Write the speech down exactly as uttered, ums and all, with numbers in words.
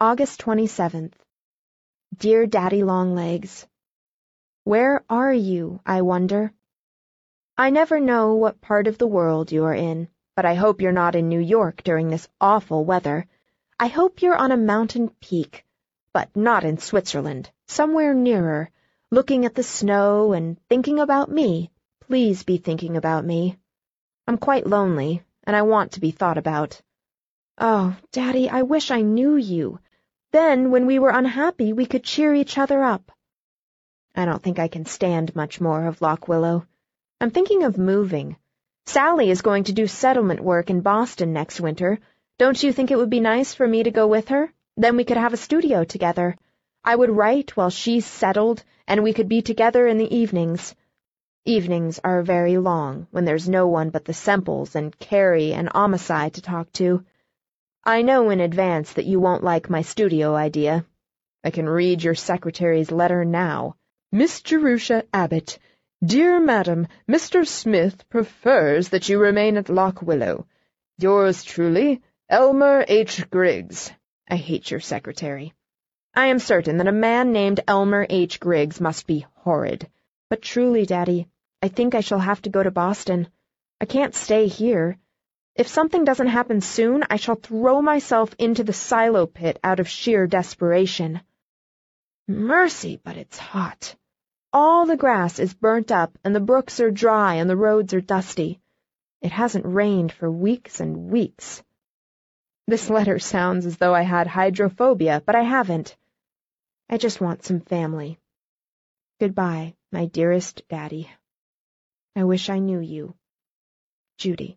August twenty-seventh. Dear Daddy Longlegs, where are you, I wonder? I never know what part of the world you are in, but I hope you're not in New York during this awful weather. I hope you're on a mountain peak, but not in Switzerland, somewhere nearer, looking at the snow and thinking about me. Please be thinking about me. I'm quite lonely, and I want to be thought about. Oh, Daddy, I wish I knew you. Then, when we were unhappy, we could cheer each other up. I don't think I can stand much more of Lock Willow. I'm thinking of moving. Sally is going to do settlement work in Boston next winter. Don't you think it would be nice for me to go with her? Then we could have a studio together. I would write while she's settled, and we could be together in the evenings. Evenings are very long, when there's no one but the Semples and Carrie and Amasai to talk to. I know in advance that you won't like my studio idea. I can read your secretary's letter now. Miss Jerusha Abbott, Dear Madam, Mister Smith prefers that you remain at Lock Willow. Yours truly, Elmer H. Griggs. I hate your secretary. I am certain that a man named Elmer H. Griggs must be horrid. But truly, Daddy, I think I shall have to go to Boston. I can't stay here. If something doesn't happen soon, I shall throw myself into the silo pit out of sheer desperation. Mercy, but it's hot. All the grass is burnt up, and the brooks are dry, and the roads are dusty. It hasn't rained for weeks and weeks. This letter sounds as though I had hydrophobia, but I haven't. I just want some family. Goodbye, my dearest Daddy. I wish I knew you. Judy.